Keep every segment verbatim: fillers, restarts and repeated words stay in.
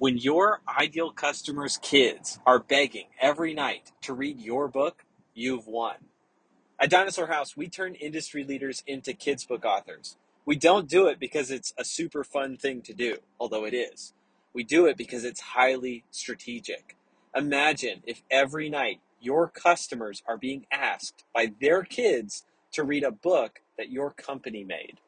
When your ideal customer's kids are begging every night to read your book, you've won. At Dinosaur House, we turn industry leaders into kids' book authors. We don't do it because it's a super fun thing to do, although it is. We do it because it's highly strategic. Imagine if every night your customers are being asked by their kids to read a book that your company made.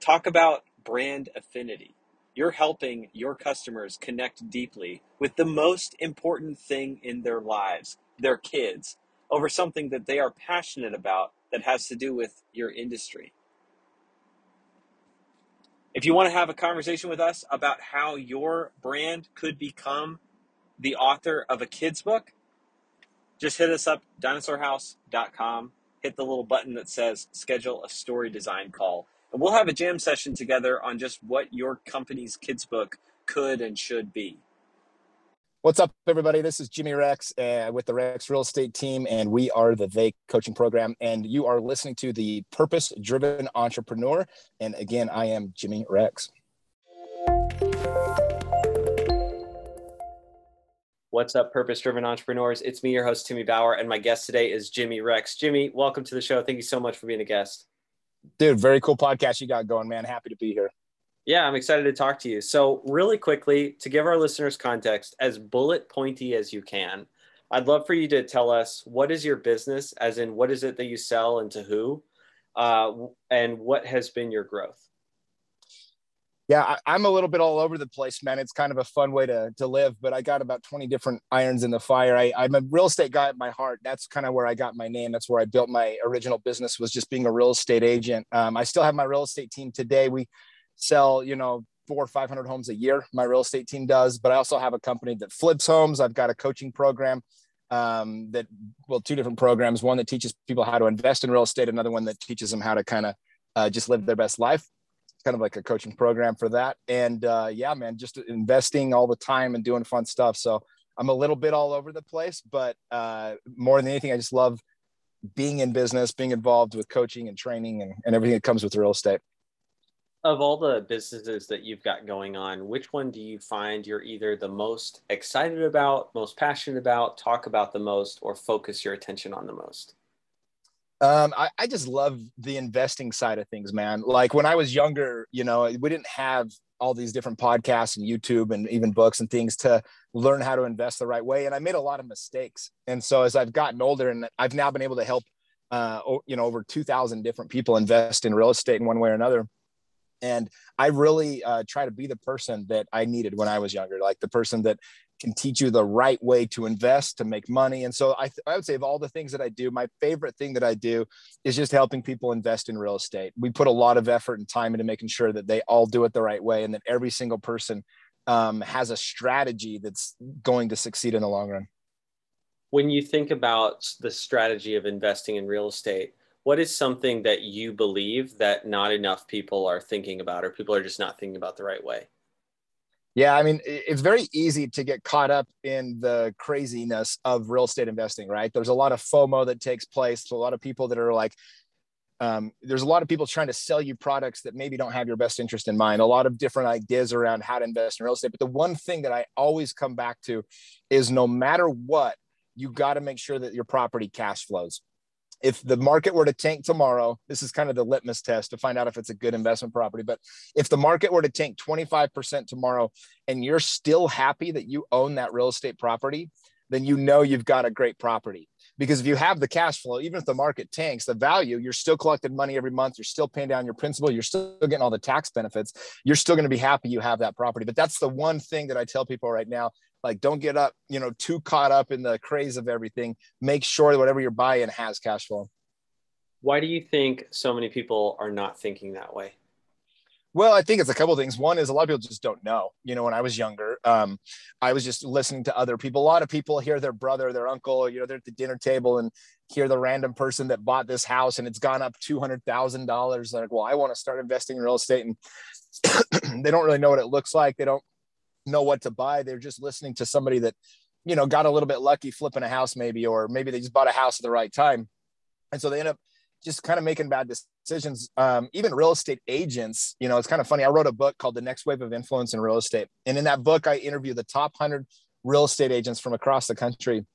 Talk about brand affinity. You're helping your customers connect deeply with the most important thing in their lives, their kids, over something that they are passionate about that has to do with your industry. If you want to have a conversation with us about how your brand could become the author of a kid's book, just hit us up, dinosaur house dot com. Hit the little button that says schedule a story design call. And we'll have a jam session together on just what your company's kids book could and should be. What's up, everybody? This is Jimmy Rex uh, with the Rex Real Estate Team, and we are the Vake Coaching Program, and you are listening to the Purpose Driven Entrepreneur. And again, I am Jimmy Rex. What's up, Purpose Driven Entrepreneurs? It's me, your host, Timmy Bauer, and my guest today is Jimmy Rex. Jimmy, welcome to the show. Thank you so much for being a guest. Dude, very cool podcast you got going, man. Happy to be here. Yeah, I'm excited to talk to you. So really quickly, to give our listeners context, as bullet pointy as you can, I'd love for you to tell us, what is your business, as in what is it that you sell and to who, uh, and what has been your growth? Yeah, I, I'm a little bit all over the place, man. It's kind of a fun way to, to live, but I got about twenty different irons in the fire. I, I'm a real estate guy at my heart. That's kind of where I got my name. That's where I built my original business, was just being a real estate agent. Um, I still have my real estate team today. We sell, you know, four or five hundred homes a year. My real estate team does, but I also have a company that flips homes. I've got a coaching program um, that, well, two different programs, one that teaches people how to invest in real estate, another one that teaches them how to kind of uh, just live their best life. Kind of like a coaching program for that. And uh, yeah, man, just investing all the time and doing fun stuff. So I'm a little bit all over the place, but uh, more than anything, I just love being in business, being involved with coaching and training and, and everything that comes with real estate. Of all the businesses that you've got going on, which one do you find you're either the most excited about, most passionate about, talk about the most, or focus your attention on the most? Um, I, I just love the investing side of things, man. Like when I was younger, you know, we didn't have all these different podcasts and YouTube and even books and things to learn how to invest the right way. And I made a lot of mistakes. And so as I've gotten older, and I've now been able to help, uh, you know, over two thousand different people invest in real estate in one way or another. And I really uh, try to be the person that I needed when I was younger, like the person that can teach you the right way to invest, to make money. And so I, th- I would say of all the things that I do, my favorite thing that I do is just helping people invest in real estate. We put a lot of effort and time into making sure that they all do it the right way and that every single person um, has a strategy that's going to succeed in the long run. When you think about the strategy of investing in real estate, what is something that you believe that not enough people are thinking about, or people are just not thinking about the right way? Yeah, I mean, it's very easy to get caught up in the craziness of real estate investing, right? There's a lot of FOMO that takes place. So a lot of people that are like, um, there's a lot of people trying to sell you products that maybe don't have your best interest in mind. A lot of different ideas around how to invest in real estate. But the one thing that I always come back to is no matter what, you got to make sure that your property cash flows. If the market were to tank tomorrow, this is kind of the litmus test to find out if it's a good investment property. But if the market were to tank twenty-five percent tomorrow and you're still happy that you own that real estate property, then you know you've got a great property. Because if you have the cash flow, even if the market tanks, the value, you're still collecting money every month. You're still paying down your principal. You're still getting all the tax benefits. You're still going to be happy you have that property. But that's the one thing that I tell people right now. Like, don't get up, you know, too caught up in the craze of everything. Make sure that whatever you're buying has cash flow. Why do you think so many people are not thinking that way? Well, I think it's a couple of things. One is a lot of people just don't know. You know, when I was younger, um, I was just listening to other people. A lot of people hear their brother, their uncle, you know, they're at the dinner table and hear the random person that bought this house and it's gone up two hundred thousand dollars. They're like, well, I want to start investing in real estate. And they don't really know what it looks like. They don't know what to buy. They're just listening to somebody that, you know, got a little bit lucky flipping a house maybe, or maybe they just bought a house at the right time. And so they end up just kind of making bad decisions. Um, even real estate agents, you know, it's kind of funny. I wrote a book called The Next Wave of Influence in Real Estate. And in that book, I interviewed the top one hundred real estate agents from across the country.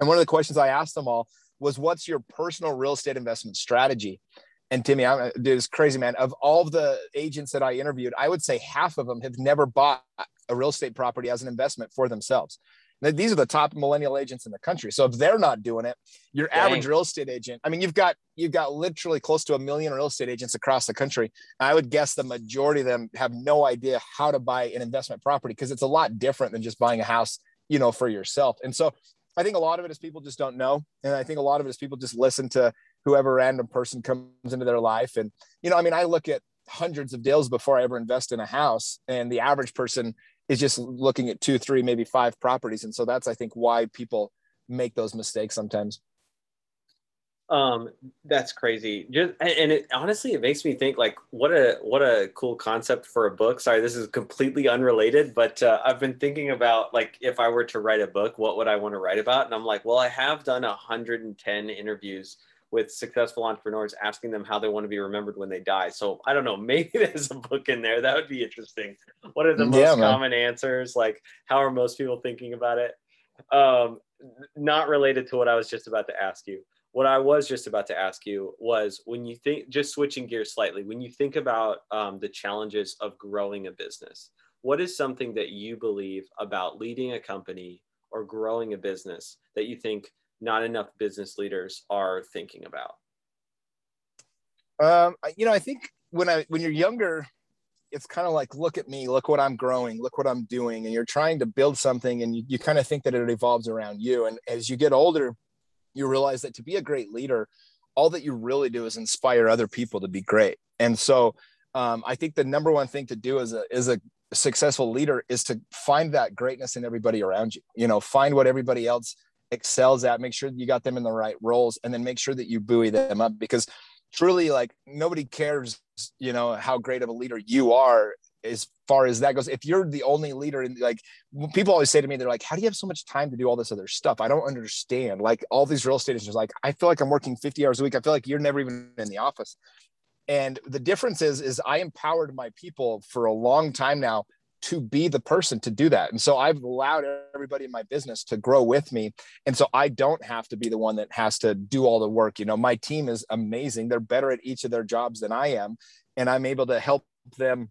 And one of the questions I asked them all was, what's your personal real estate investment strategy? And Timmy, I'm, dude, it's crazy, man. Of all the agents that I interviewed, I would say half of them have never bought a real estate property as an investment for themselves. Now, these are the top millennial agents in the country. So if they're not doing it, your Dang. average real estate agent, I mean, you've got, you've got literally close to a million real estate agents across the country. I would guess the majority of them have no idea how to buy an investment property, because it's a lot different than just buying a house, you know, for yourself. And so I think a lot of it is people just don't know. And I think a lot of it is people just listen to whoever random person comes into their life. And, you know, I mean, I look at hundreds of deals before I ever invest in a house, and the average person is just looking at two, three, maybe five properties. And so that's, I think, why people make those mistakes sometimes. Um, that's crazy. Just, and it honestly, it makes me think, like, what a, what a cool concept for a book. Sorry, this is completely unrelated, but, uh, I've been thinking about, like, if I were to write a book, what would I want to write about? And I'm like, well, I have done one hundred ten interviews with successful entrepreneurs, asking them how they want to be remembered when they die. So I don't know, maybe there's a book in there. That would be interesting. What are the most yeah, common answers? Like, how are most people thinking about it? Um, not related to what I was just about to ask you. What I was just about to ask you was, when you think, just switching gears slightly, when you think about um, the challenges of growing a business, what is something that you believe about leading a company or growing a business that you think not enough business leaders are thinking about? Um, you know, I think when I, when you're younger, it's kind of like, look at me, look what I'm growing, look what I'm doing. And you're trying to build something, and you, you kind of think that it evolves around you. And as you get older, you realize that to be a great leader, all that you really do is inspire other people to be great. And so um, I think the number one thing to do as a, as a successful leader is to find that greatness in everybody around you. You know, find what everybody else excels at, make sure that you got them in the right roles, and then make sure that you buoy them up, because truly, like, nobody cares, you know, how great of a leader you are as far as that goes. If you're the only leader, and, like, people always say to me, they're like, how do you have so much time to do all this other stuff? I don't understand. Like, all these real estate agents, like, I feel like I'm working fifty hours a week. I feel like you're never even in the office. And the difference is, is I empowered my people for a long time now to be the person to do that. And so I've allowed everybody in my business to grow with me. And so I don't have to be the one that has to do all the work. You know, my team is amazing. They're better at each of their jobs than I am. And I'm able to help them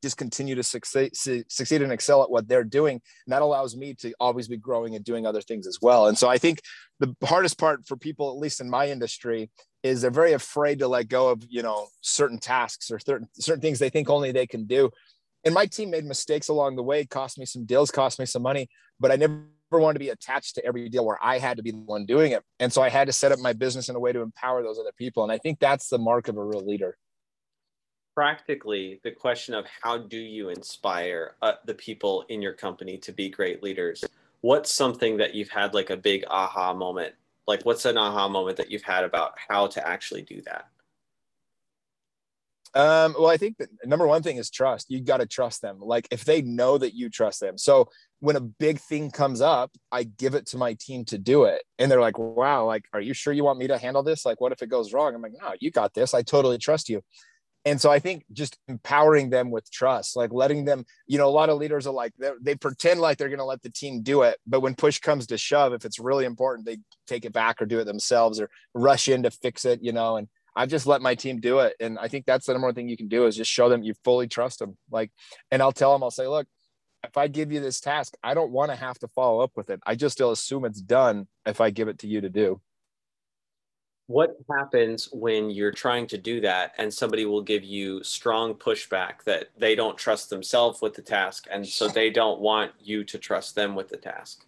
just continue to succeed, succeed and excel at what they're doing. And that allows me to always be growing and doing other things as well. And so I think the hardest part for people, at least in my industry, is they're very afraid to let go of, you know, certain tasks or certain, certain things they think only they can do. And my team made mistakes along the way. It cost me some deals, cost me some money, but I never wanted to be attached to every deal where I had to be the one doing it. And so I had to set up my business in a way to empower those other people. And I think that's the mark of a real leader. Practically, the question of how do you inspire uh, the people in your company to be great leaders? What's something that you've had, like, a big aha moment? Like, what's an aha moment that you've had about how to actually do that? Um, well, I think that number one thing is trust. You got to trust them. Like, if they know that you trust them. So when a big thing comes up, I give it to my team to do it. And they're like, wow, like, are you sure you want me to handle this? Like, what if it goes wrong? I'm like, no, you got this. I totally trust you. And so I think just empowering them with trust, like letting them, you know, a lot of leaders are like, they pretend like they're going to let the team do it. But when push comes to shove, if it's really important, they take it back or do it themselves or rush in to fix it, you know, and I've just let my team do it. And I think that's the number one thing you can do is just show them you fully trust them. Like, and I'll tell them, I'll say, look, if I give you this task, I don't want to have to follow up with it. I just still assume it's done if I give it to you to do. What happens when you're trying to do that and somebody will give you strong pushback that they don't trust themselves with the task, and so they don't want you to trust them with the task?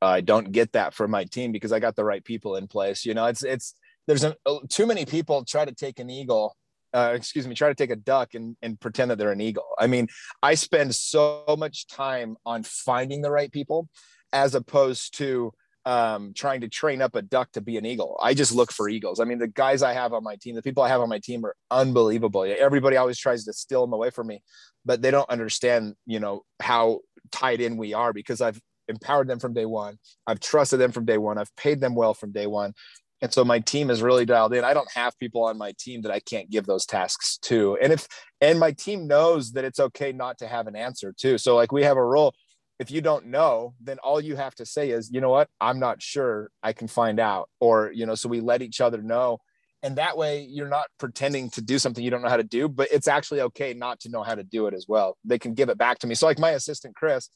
I don't get that from my team because I got the right people in place. You know, it's, it's, There's a, too many people try to take an eagle, uh, excuse me, try to take a duck and, and pretend that they're an eagle. I mean, I spend so much time on finding the right people as opposed to um, trying to train up a duck to be an eagle. I just look for eagles. I mean, the guys I have on my team, the people I have on my team are unbelievable. Everybody always tries to steal them away from me, but they don't understand, you know, how tied in we are because I've empowered them from day one. I've trusted them from day one. I've paid them well from day one. And so my team is really dialed in. I don't have people on my team that I can't give those tasks to. And if, and my team knows that it's okay not to have an answer too. So like we have a rule, if you don't know, then all you have to say is, you know what, I'm not sure, I can find out. Or, you know, so we let each other know. And that way you're not pretending to do something you don't know how to do, but it's actually okay not to know how to do it as well. They can give it back to me. So like my assistant, Chris,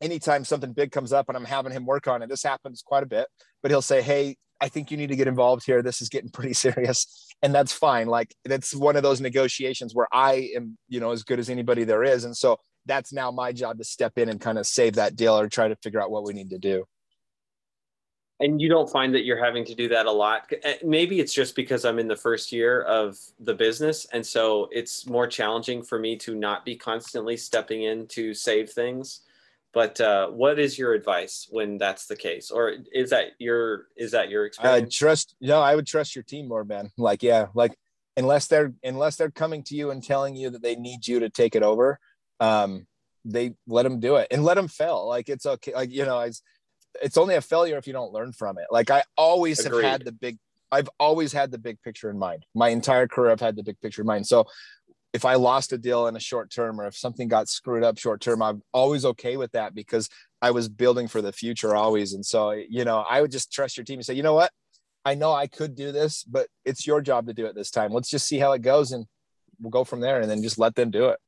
anytime something big comes up and I'm having him work on it, this happens quite a bit, but he'll say, hey, I think you need to get involved here. This is getting pretty serious. And that's fine. Like that's one of those negotiations where I am, you know, as good as anybody there is. And so that's now my job to step in and kind of save that deal or try to figure out what we need to do. And you don't find that you're having to do that a lot? Maybe it's just because I'm in the first year of the business. And so it's more challenging for me to not be constantly stepping in to save things. But uh, what is your advice when that's the case? Or is that your, is that your experience? I trust, no, I would trust your team more, man. Like, yeah, like unless they're, unless they're coming to you and telling you that they need you to take it over, um, they let them do it and let them fail. Like, it's okay. Like, you know, I, it's only a failure if you don't learn from it. Like I always Agreed. have had the big, I've always had the big picture in mind. My entire career, I've had the big picture in mind. So if I lost a deal in a short term, or if something got screwed up short term, I'm always okay with that because I was building for the future always. And so, you know, I would just trust your team and say, you know what, I know I could do this, but it's your job to do it this time. Let's just see how it goes and we'll go from there, and then just let them do it.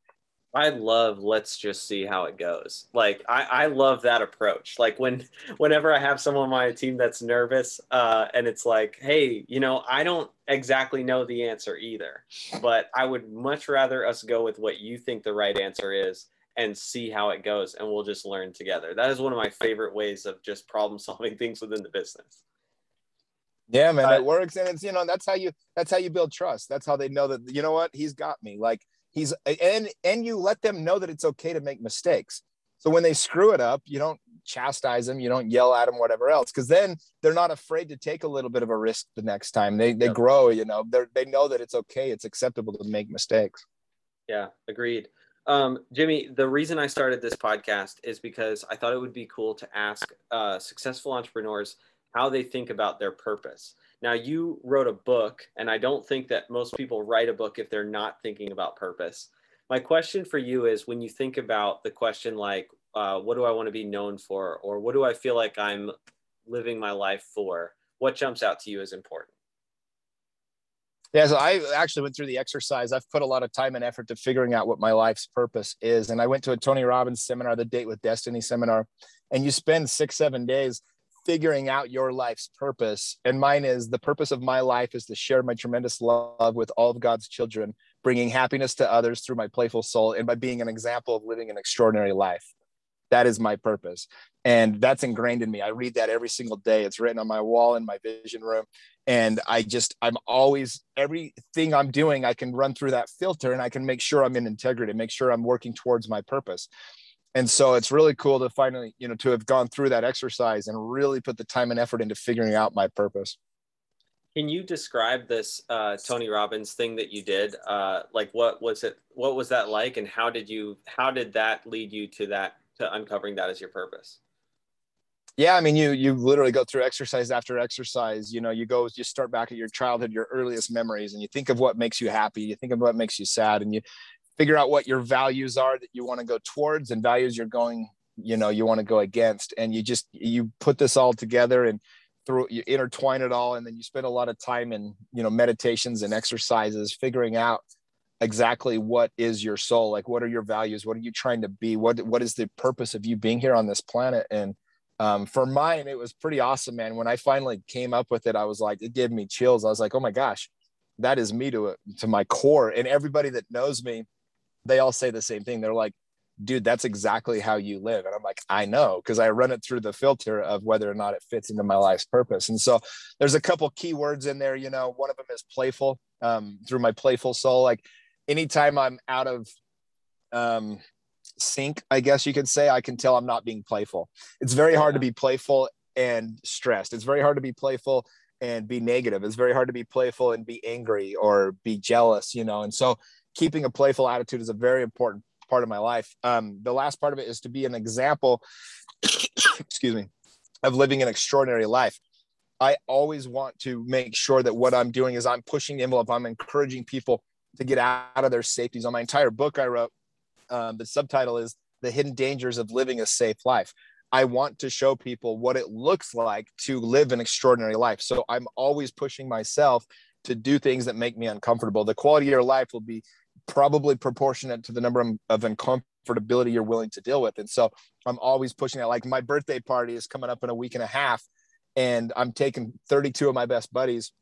I love, let's just see how it goes. Like, I, I love that approach. Like when, whenever I have someone on my team that's nervous uh, and it's like, hey, you know, I don't exactly know the answer either, but I would much rather us go with what you think the right answer is and see how it goes. And we'll just learn together. That is one of my favorite ways of just problem solving things within the business. Yeah, man, uh, it works. And it's, you know, that's how you, that's how you build trust. That's how they know that, you know what, he's got me. Like, He's and and you let them know that it's okay to make mistakes. So when they screw it up, you don't chastise them, you don't yell at them, whatever else, because then they're not afraid to take a little bit of a risk the next time. They they yeah. grow, you know. They they know that it's okay, it's acceptable to make mistakes. Yeah, agreed. Um, Jimmy, the reason I started this podcast is because I thought it would be cool to ask uh, successful entrepreneurs how they think about their purpose. Now, you wrote a book, and I don't think that most people write a book if they're not thinking about purpose. My question for you is, when you think about the question like, uh, what do I want to be known for? Or what do I feel like I'm living my life for? What jumps out to you as important? Yeah, so I actually went through the exercise. I've put a lot of time and effort to figuring out what my life's purpose is. And I went to a Tony Robbins seminar, the Date with Destiny seminar, and you spend six, seven days figuring out your life's purpose. And mine is, the purpose of my life is to share my tremendous love with all of God's children, bringing happiness to others through my playful soul and by being an example of living an extraordinary life. That is my purpose. And that's ingrained in me. I read that every single day. It's written on my wall in my vision room. And I just, I'm always, everything I'm doing, I can run through that filter and I can make sure I'm in integrity, make sure I'm working towards my purpose. And so it's really cool to finally, you know, to have gone through that exercise and really put the time and effort into figuring out my purpose. Can you describe this uh, Tony Robbins thing that you did? Uh, like, what was it? What was that like? And how did you, how did that lead you to that, to uncovering that as your purpose? Yeah, I mean, you, you literally go through exercise after exercise. You know, you go, you start back at your childhood, your earliest memories, and you think of what makes you happy. You think of what makes you sad, and you figure out what your values are that you want to go towards and values you're going, you know, you want to go against. And you just, you put this all together and through, you intertwine it all. And then you spend a lot of time in, you know, meditations and exercises, figuring out exactly what is your soul? Like, what are your values? What are you trying to be? What, what is the purpose of you being here on this planet? And um, for mine, it was pretty awesome, man. When I finally came up with it, I was like, it gave me chills. I was like, oh my gosh, that is me to, to my core. And everybody that knows me, they all say the same thing. They're like, dude, that's exactly how you live. And I'm like, I know, because I run it through the filter of whether or not it fits into my life's purpose. And so there's a couple key words in there. You know, one of them is playful, um, through my playful soul. Like anytime I'm out of um, sync, I guess you could say, I can tell I'm not being playful. It's very hard to be playful and stressed. It's very hard to be playful and be negative. It's very hard to be playful and be angry or be jealous, you know? And so keeping a playful attitude is a very important part of my life. Um, the last part of it is to be an example, excuse me, of living an extraordinary life. I always want to make sure that what I'm doing is I'm pushing the envelope. I'm encouraging people to get out of their safeties. On my entire book I wrote, um, the subtitle is The Hidden Dangers of Living a Safe Life. I want to show people what it looks like to live an extraordinary life. So I'm always pushing myself to do things that make me uncomfortable. The quality of your life will be probably proportionate to the number of uncomfortability you're willing to deal with. And so I'm always pushing that. Like my birthday party is coming up in a week and a half, and I'm taking thirty-two of my best buddies.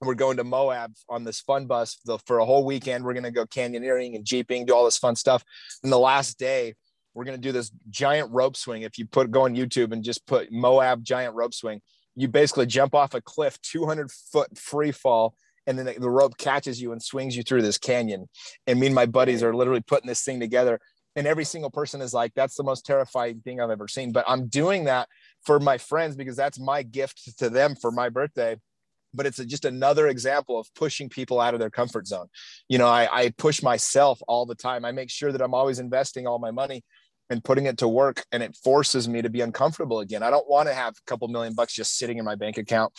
We're going to Moab on this fun bus for a whole weekend. We're going to go canyoneering and jeeping, do all this fun stuff. And the last day, we're going to do this giant rope swing. If you put, go on YouTube and just put Moab giant rope swing, you basically jump off a cliff, two hundred foot free fall. And then the rope catches you and swings you through this canyon. And me and my buddies are literally putting this thing together. And every single person is like, that's the most terrifying thing I've ever seen. But I'm doing that for my friends because that's my gift to them for my birthday. But it's just another example of pushing people out of their comfort zone. You know, I, I push myself all the time. I make sure that I'm always investing all my money and putting it to work, and it forces me to be uncomfortable again. I don't want to have a couple million bucks just sitting in my bank account.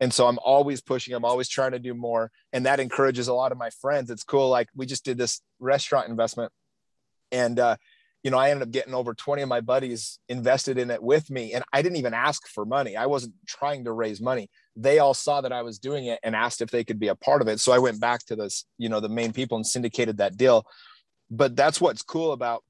And so I'm always pushing, I'm always trying to do more. And that encourages a lot of my friends. It's cool. Like we just did this restaurant investment, and, uh, you know, I ended up getting over twenty of my buddies invested in it with me. And I didn't even ask for money. I wasn't trying to raise money. They all saw that I was doing it and asked if they could be a part of it. So I went back to this, you know, the main people and syndicated that deal. But that's what's cool about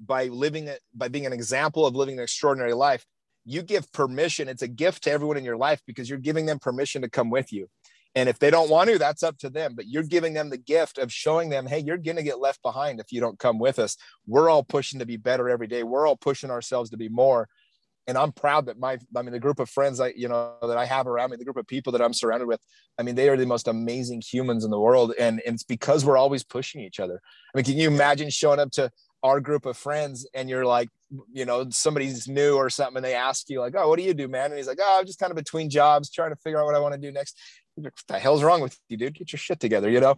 by living it, by being an example of living an extraordinary life. You give permission. It's a gift to everyone in your life because you're giving them permission to come with you. And if they don't want to, that's up to them. But you're giving them the gift of showing them, hey, you're going to get left behind if you don't come with us. We're all pushing to be better every day. We're all pushing ourselves to be more. And I'm proud that my, I mean, the group of friends I, you know, that I have around me, the group of people that I'm surrounded with, I mean, they are the most amazing humans in the world. And, and it's because we're always pushing each other. I mean, can you imagine showing up to our group of friends and you're like, you know, somebody's new or something, and they ask you like, oh, what do you do, man? And he's like, oh, I'm just kind of between jobs, trying to figure out what I want to do next. What the hell's wrong with you, dude? Get your shit together, you know?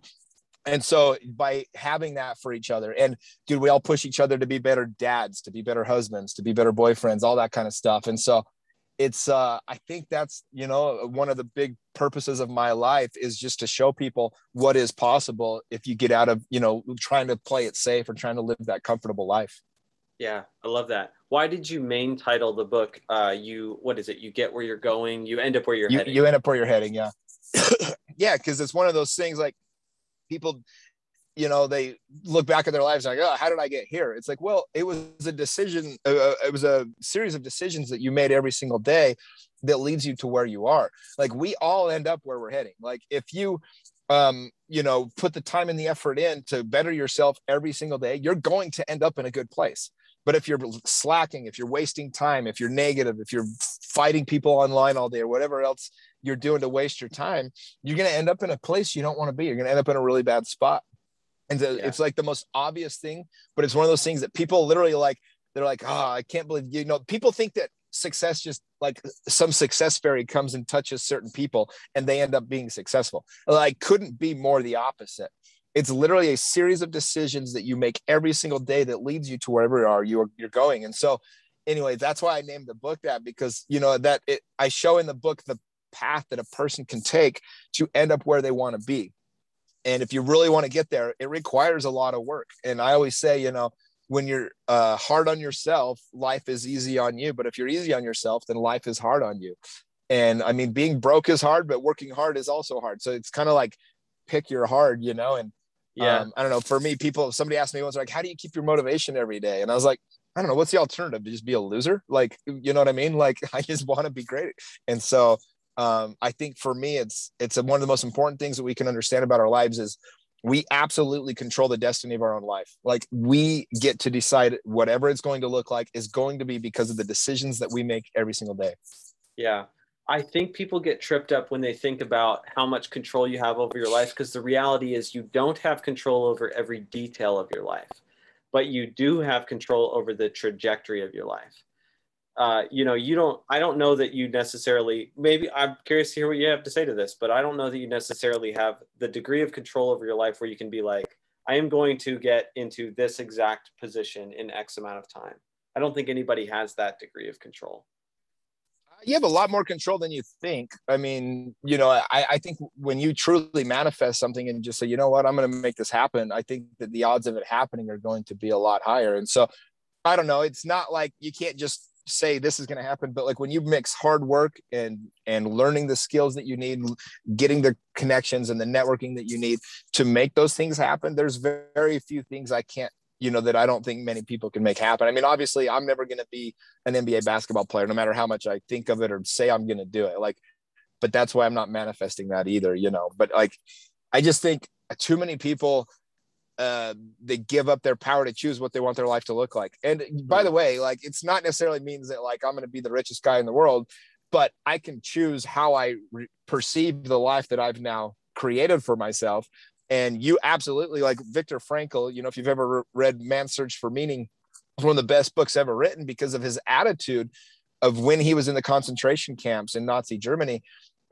And so by having that for each other, and dude, we all push each other to be better dads, to be better husbands, to be better boyfriends, all that kind of stuff. And so it's, uh, I think that's, you know, one of the big purposes of my life is just to show people what is possible if you get out of, you know, trying to play it safe or trying to live that comfortable life. Yeah, I love that. Why did you main title the book? Uh, you, what is it? You get where you're going. You end up where you're you, heading. You end up where you're heading. Yeah. Yeah. Cause it's one of those things like people, you know, they look back at their lives and like, oh, how did I get here? It's like, well, it was a decision. Uh, it was a series of decisions that you made every single day that leads you to where you are. Like we all end up where we're heading. Like if you, um, you know, put the time and the effort in to better yourself every single day, you're going to end up in a good place. But if you're slacking, if you're wasting time, if you're negative, if you're fighting people online all day or whatever else you're doing to waste your time, you're going to end up in a place you don't want to be. You're going to end up in a really bad spot. And so yeah. It's like the most obvious thing, but it's one of those things that people literally like, they're like, oh, I can't believe, you know, people think that success just like some success fairy comes and touches certain people and they end up being successful. Like couldn't be more the opposite. It's literally a series of decisions that you make every single day that leads you to wherever you are, you're, you're going. And so anyway, that's why I named the book that, because, you know, that it, I show in the book the path that a person can take to end up where they want to be. And if you really want to get there, it requires a lot of work. And I always say, you know, when you're uh, hard on yourself, life is easy on you. But if you're easy on yourself, then life is hard on you. And I mean, being broke is hard, but working hard is also hard. So it's kind of like pick your hard, you know, and Yeah. Um, I don't know. For me, people, somebody asked me once, like, how do you keep your motivation every day? And I was like, I don't know. What's the alternative? To just be a loser? Like, you know what I mean? Like, I just want to be great. And so um, I think for me, it's, it's one of the most important things that we can understand about our lives is we absolutely control the destiny of our own life. Like we get to decide whatever it's going to look like is going to be because of the decisions that we make every single day. Yeah. I think people get tripped up when they think about how much control you have over your life, because the reality is you don't have control over every detail of your life, but you do have control over the trajectory of your life. Uh, you know, you don't, I don't know that you necessarily, maybe I'm curious to hear what you have to say to this, but I don't know that you necessarily have the degree of control over your life where you can be like, I am going to get into this exact position in X amount of time. I don't think anybody has that degree of control. you have a lot more control than you think. I mean, you know, I, I think when you truly manifest something and just say, you know what, I'm going to make this happen, I think that the odds of it happening are going to be a lot higher. And so, I don't know, it's not like you can't just say this is going to happen, but like when you mix hard work and, and learning the skills that you need, getting the connections and the networking that you need to make those things happen, there's very few things I can't, you know, that I don't think many people can make happen. I mean, obviously I'm never going to be an N B A basketball player, no matter how much I think of it or say I'm going to do it. Like, but that's why I'm not manifesting that either, you know, but like, I just think too many people, uh, they give up their power to choose what they want their life to look like. And by the way, like, it's not necessarily means that like, I'm going to be the richest guy in the world, but I can choose how I re- perceive the life that I've now created for myself. And you absolutely, like Viktor Frankl, you know, if you've ever read Man's Search for Meaning, it's one of the best books ever written because of his attitude of when he was in the concentration camps in Nazi Germany.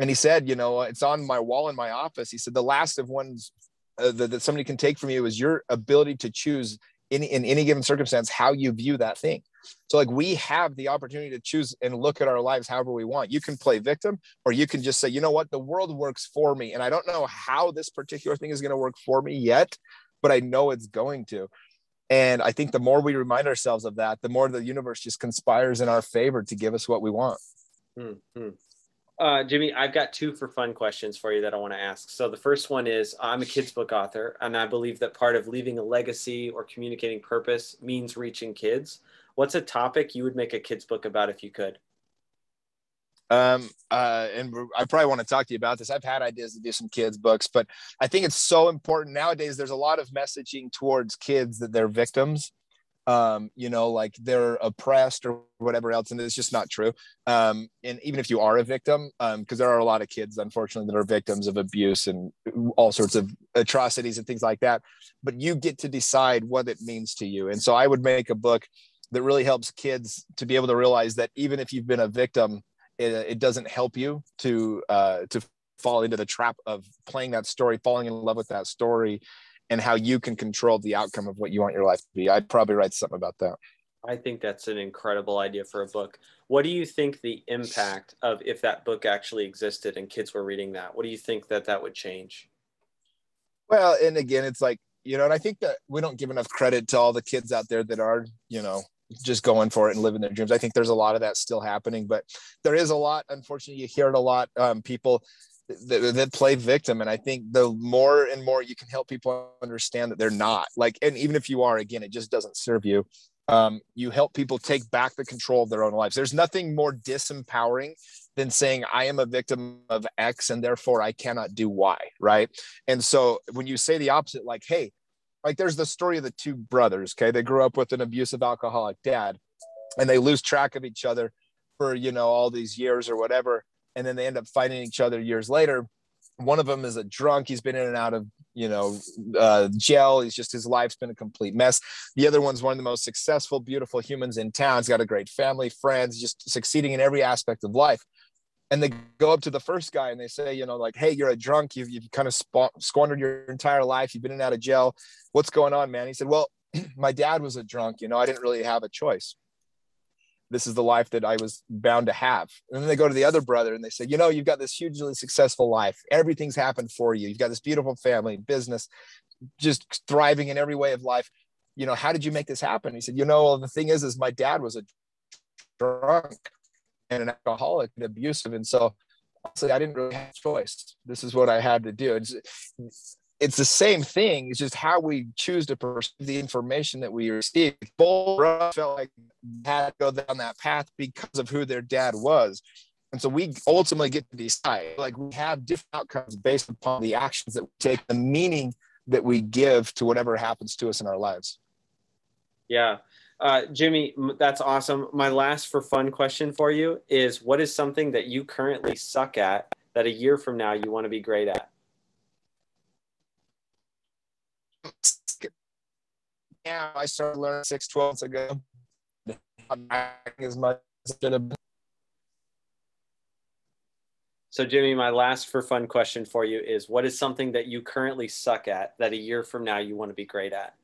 And he said, you know, it's on my wall in my office. He said, the last of ones uh, that, that somebody can take from you is your ability to choose in, in any given circumstance, how you view that thing. So like we have the opportunity to choose and look at our lives however we want. You can play victim, or you can just say, you know what, the world works for me. And I don't know how this particular thing is going to work for me yet, but I know it's going to. And I think the more we remind ourselves of that, the more the universe just conspires in our favor to give us what we want. Mm-hmm. Uh, Jimmy, I've got two for fun questions for you that I want to ask. So the first one is, I'm a kids book author, and I believe that part of leaving a legacy or communicating purpose means reaching kids. What's a topic you would make a kids book about if you could? Um, uh, and I probably want to talk to you about this. I've had ideas to do some kids books, but I think it's so important nowadays. There's a lot of messaging towards kids that they're victims, um, you know, like they're oppressed or whatever else. And it's just not true. Um, and even if you are a victim, um, cause there are a lot of kids, unfortunately, that are victims of abuse and all sorts of atrocities and things like that, but you get to decide what it means to you. And so I would make a book that really helps kids to be able to realize that even if you've been a victim, it, it doesn't help you to uh, to fall into the trap of playing that story, falling in love with that story, and how you can control the outcome of what you want your life to be. I'd probably write something about that. I think that's an incredible idea for a book. What do you think the impact of, if that book actually existed and kids were reading that, what do you think that that would change? Well, and again, it's like, you know, and I think that we don't give enough credit to all the kids out there that are, you know, just going for it and living their dreams. I think there's a lot of that still happening, but there is a lot, unfortunately, you hear it a lot, um, people that, that play victim. And I think the more and more you can help people understand that they're not like, and even if you are, again, it just doesn't serve you. Um, you help people take back the control of their own lives. There's nothing more disempowering than saying, I am a victim of X and therefore I cannot do Y. Right. And so when you say the opposite, like, hey, like there's the story of the two brothers, okay? They grew up with an abusive alcoholic dad and they lose track of each other for, you know, all these years or whatever. And then they end up finding each other years later. One of them is a drunk. He's been in and out of, you know, uh, jail. He's just, his life's been a complete mess. The other one's one of the most successful, beautiful humans in town. He's got a great family, friends, just succeeding in every aspect of life. And they go up to the first guy and they say, you know, like, hey, you're a drunk. You've, you've kind of sp- squandered your entire life. You've been in and out of jail. What's going on, man? He said, well, my dad was a drunk. You know, I didn't really have a choice. This is the life that I was bound to have. And then they go to the other brother and they say, you know, you've got this hugely successful life. Everything's happened for you. You've got this beautiful family, business, just thriving in every way of life. You know, how did you make this happen? He said, you know, well, the thing is, is my dad was a drunk and an alcoholic and abusive. And so honestly, I didn't really have a choice. This is what I had to do. It's, it's the same thing. It's just how we choose to perceive the information that we receive. Both felt like they had to go down that path because of who their dad was. And so we ultimately get to decide, like we have different outcomes based upon the actions that we take, the meaning that we give to whatever happens to us in our lives. Yeah. Uh, Jimmy, that's awesome. My last for fun question for you is, what is something that you currently suck at that a year from now you want to be great at? Yeah, I started learning six, twelve months ago. I'm not as much as I should have been. So Jimmy, my last for fun question for you is, what is something that you currently suck at that a year from now you want to be great at?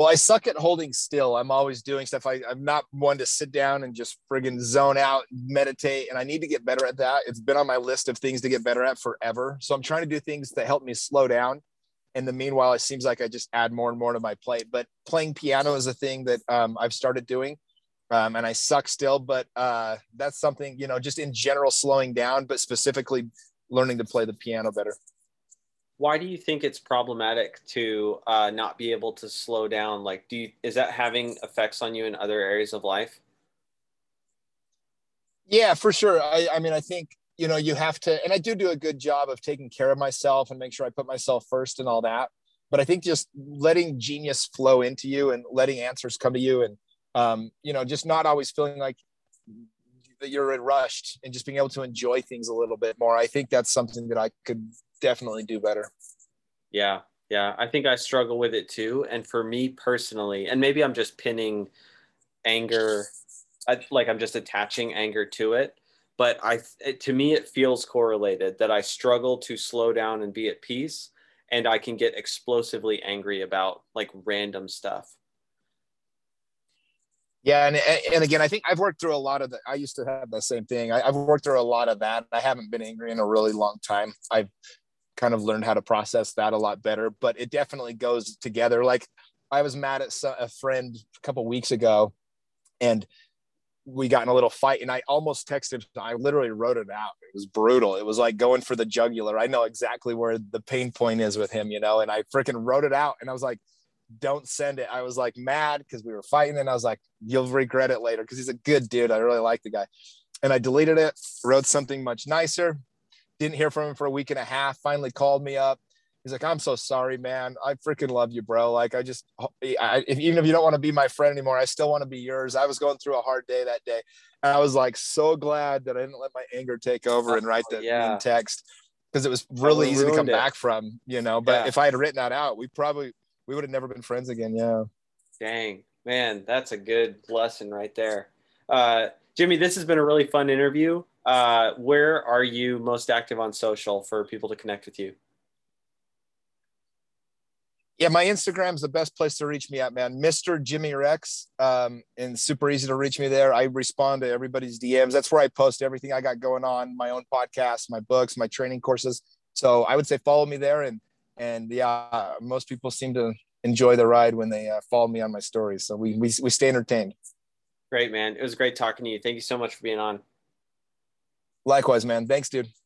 Well, I suck at holding still. I'm always doing stuff. I, I'm not one to sit down and just friggin' zone out, meditate. And I need to get better at that. It's been on my list of things to get better at forever. So I'm trying to do things that help me slow down. In the meanwhile, it seems like I just add more and more to my plate. But playing piano is a thing that um, I've started doing. Um, and I suck still, but uh, that's something, you know, just in general, slowing down, but specifically learning to play the piano better. Why do you think it's problematic to uh, not be able to slow down? Like, do you, is that having effects on you in other areas of life? Yeah, for sure. I, I mean, I think, you know, you have to, and I do do a good job of taking care of myself and make sure I put myself first and all that. But I think just letting genius flow into you and letting answers come to you and, um, you know, just not always feeling like that you're rushed and just being able to enjoy things a little bit more. I think that's something that I could definitely do better. Yeah. Yeah. I think I struggle with it too. And for me personally, and maybe I'm just pinning anger, I, like I'm just attaching anger to it, but I, it, to me, it feels correlated that I struggle to slow down and be at peace. And I can get explosively angry about like random stuff. Yeah. And, and again, I think I've worked through a lot of that. I used to have the same thing. I, I've worked through a lot of that. I haven't been angry in a really long time. I've kind of learned how to process that a lot better, but it definitely goes together. Like I was mad at some, a friend a couple of weeks ago and we got in a little fight and I almost texted. I literally wrote it out. It was brutal. It was like going for the jugular. I know exactly where the pain point is with him, you know, and I freaking wrote it out and I was like, don't send it. I was like mad because we were fighting and I was like, you'll regret it later because he's a good dude. I really like the guy. And I deleted it, wrote something much nicer. Didn't hear from him for a week and a half. Finally called me up. He's like, I'm so sorry, man. I freaking love you, bro. Like I just, I, if, even if you don't want to be my friend anymore, I still want to be yours. I was going through a hard day that day. And I was like, so glad that I didn't let my anger take over and write that yeah. mean text because it was really probably easy to come it. back from, you know, but yeah. if I had written that out, we probably, we would have never been friends again. Yeah. Dang, man, that's a good lesson right there. Uh, Jimmy, this has been a really fun interview. Uh, where are you most active on social for people to connect with you? Yeah, my Instagram is the best place to reach me at, man. Mister Jimmy Rex, um, and super easy to reach me there. I respond to everybody's D Ms. That's where I post everything I got going on, my own podcast, my books, my training courses. So I would say follow me there. And And yeah, most people seem to enjoy the ride when they uh, follow me on my stories. So we, we we stay entertained. Great, man. It was great talking to you. Thank you so much for being on. Likewise, man. Thanks, dude.